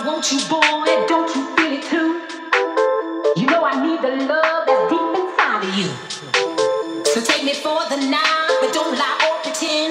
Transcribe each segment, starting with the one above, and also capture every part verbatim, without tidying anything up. I want you, boy, don't you feel it too? You know I need the love that's deep inside of you. So take me for the night, but don't lie or pretend.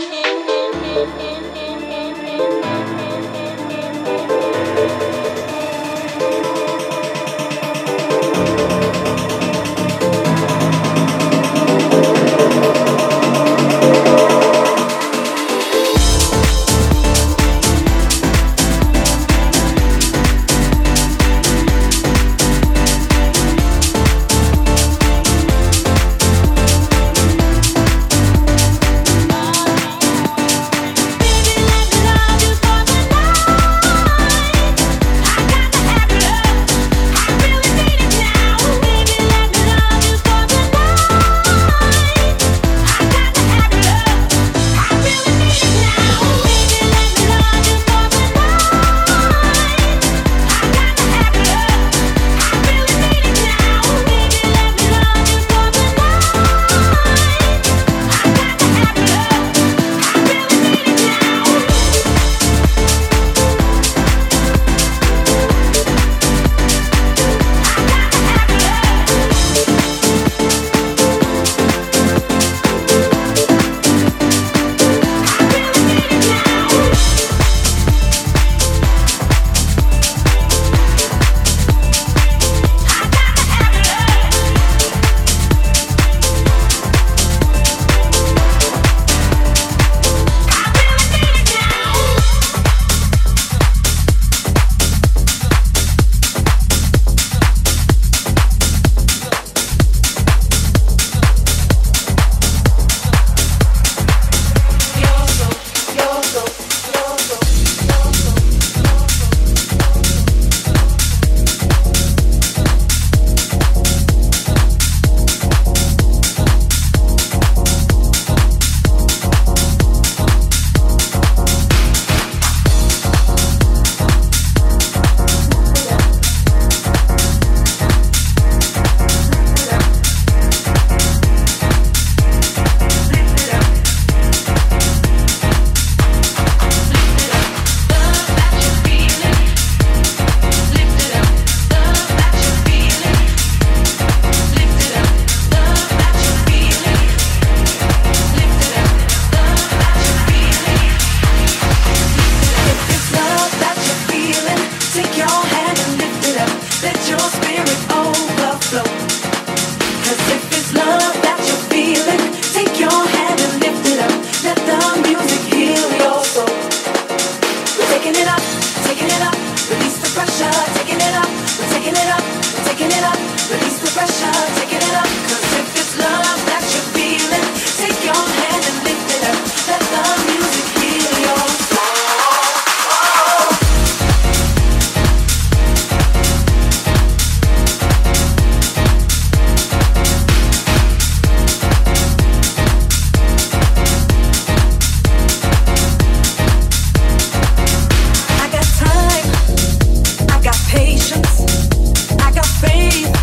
I got faith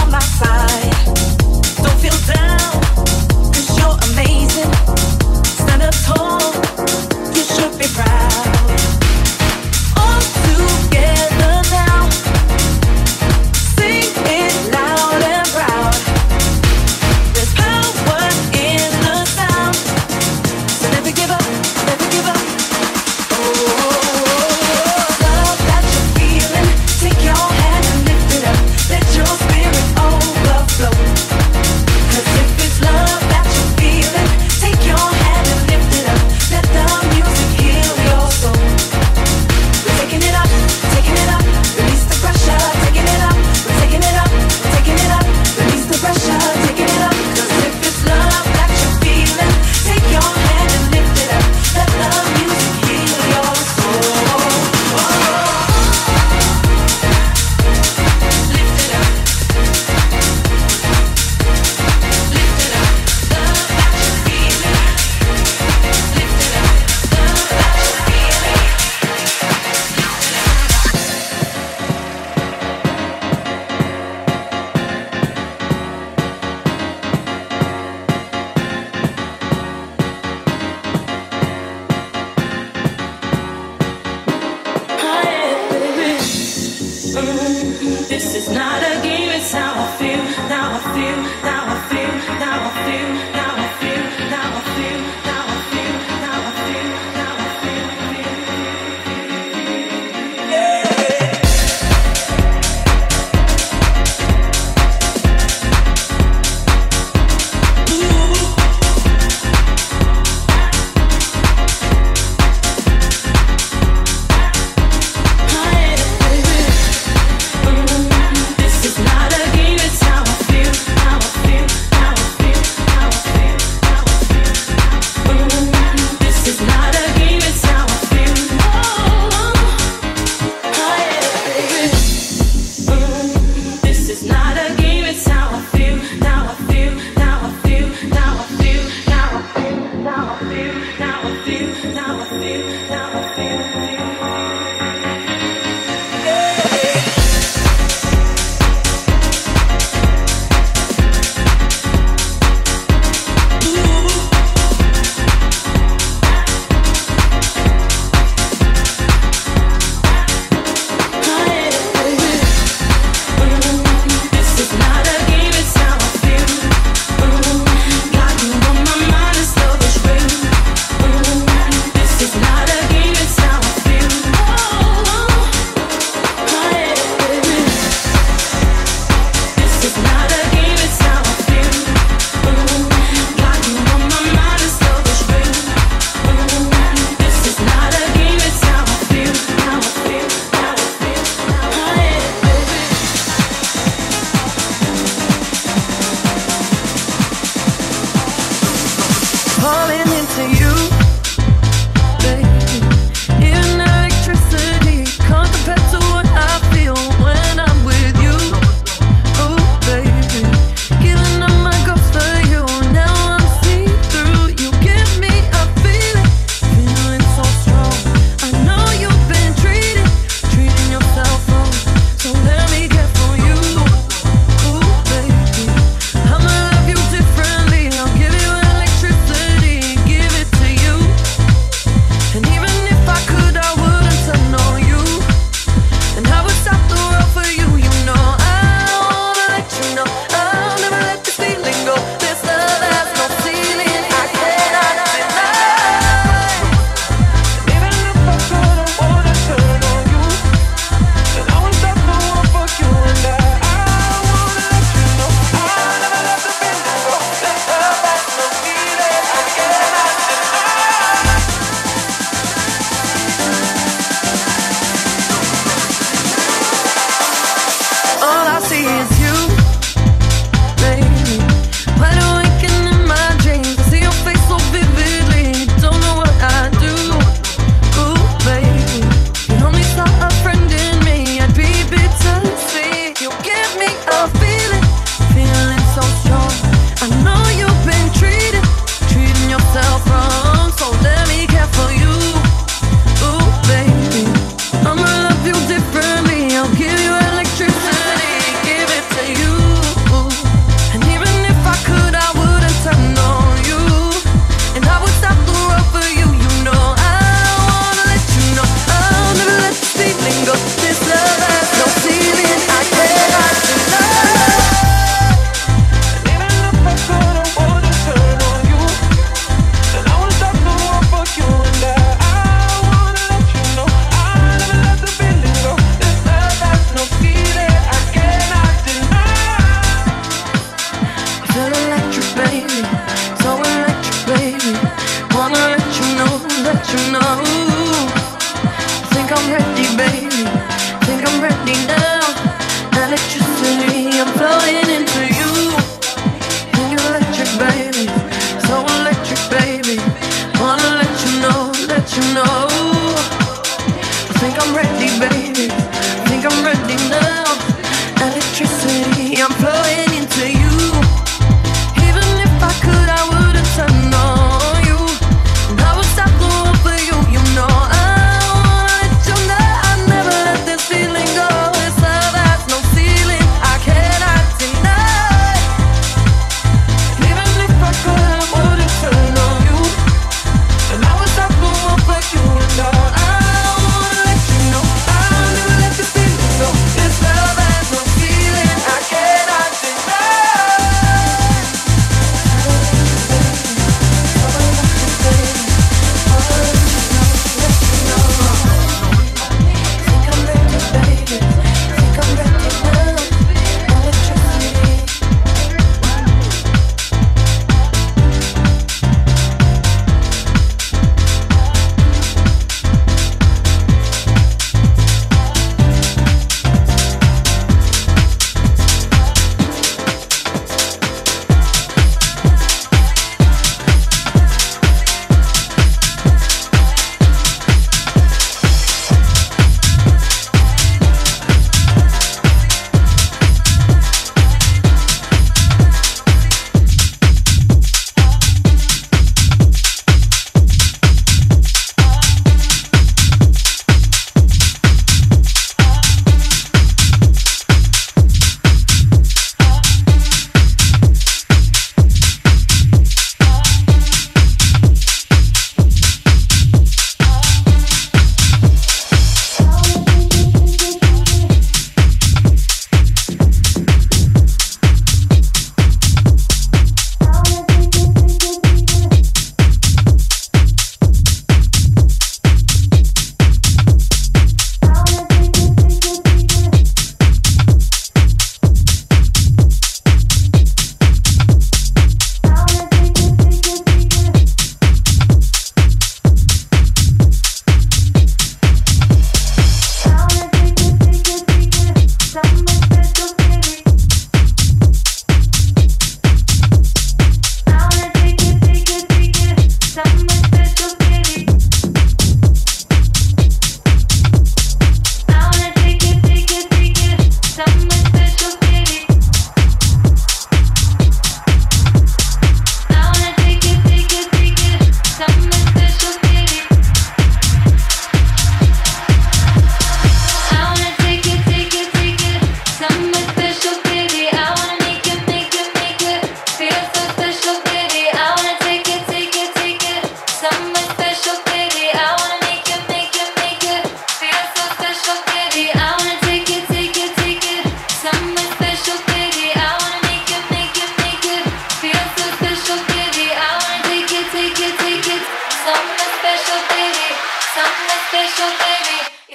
on my side. Don't feel This is not a game, it's how I feel, now I feel, now I feel, now I feel, now I feel, now I feel, now I feel, now I feel, now I feel,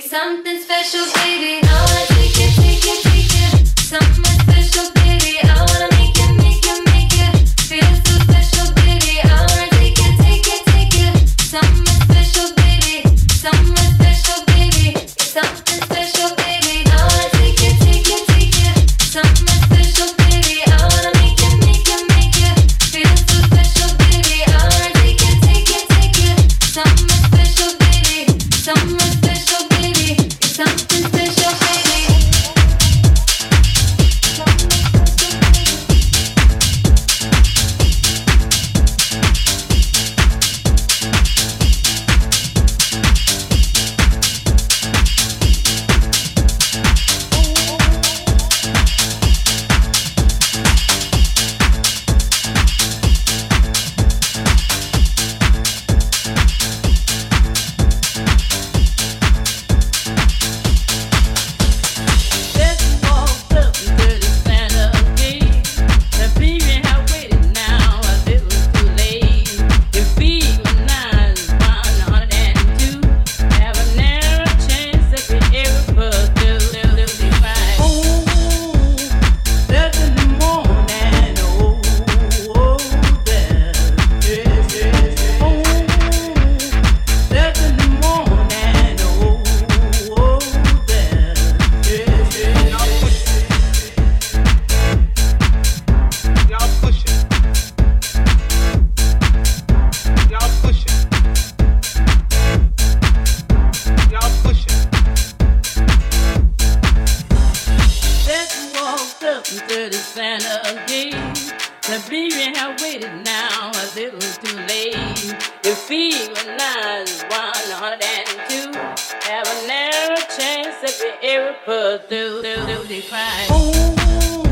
It's something special, baby. I wanna take it, take it, take it. Something special, baby. I wanna make it, make it, make it. Feel so special, baby. I wanna take it, take it, take it. Something special, baby. Something special, baby. It's something special, baby. I wanna take it, take it, take it. Something special, baby. I wanna make it, make it, make it. Feel so special, baby. I wanna take it, take it, take it. Something special, baby. Something special, baby. Something special, baby. Have a narrow chance if you ever put through, through, through the crime.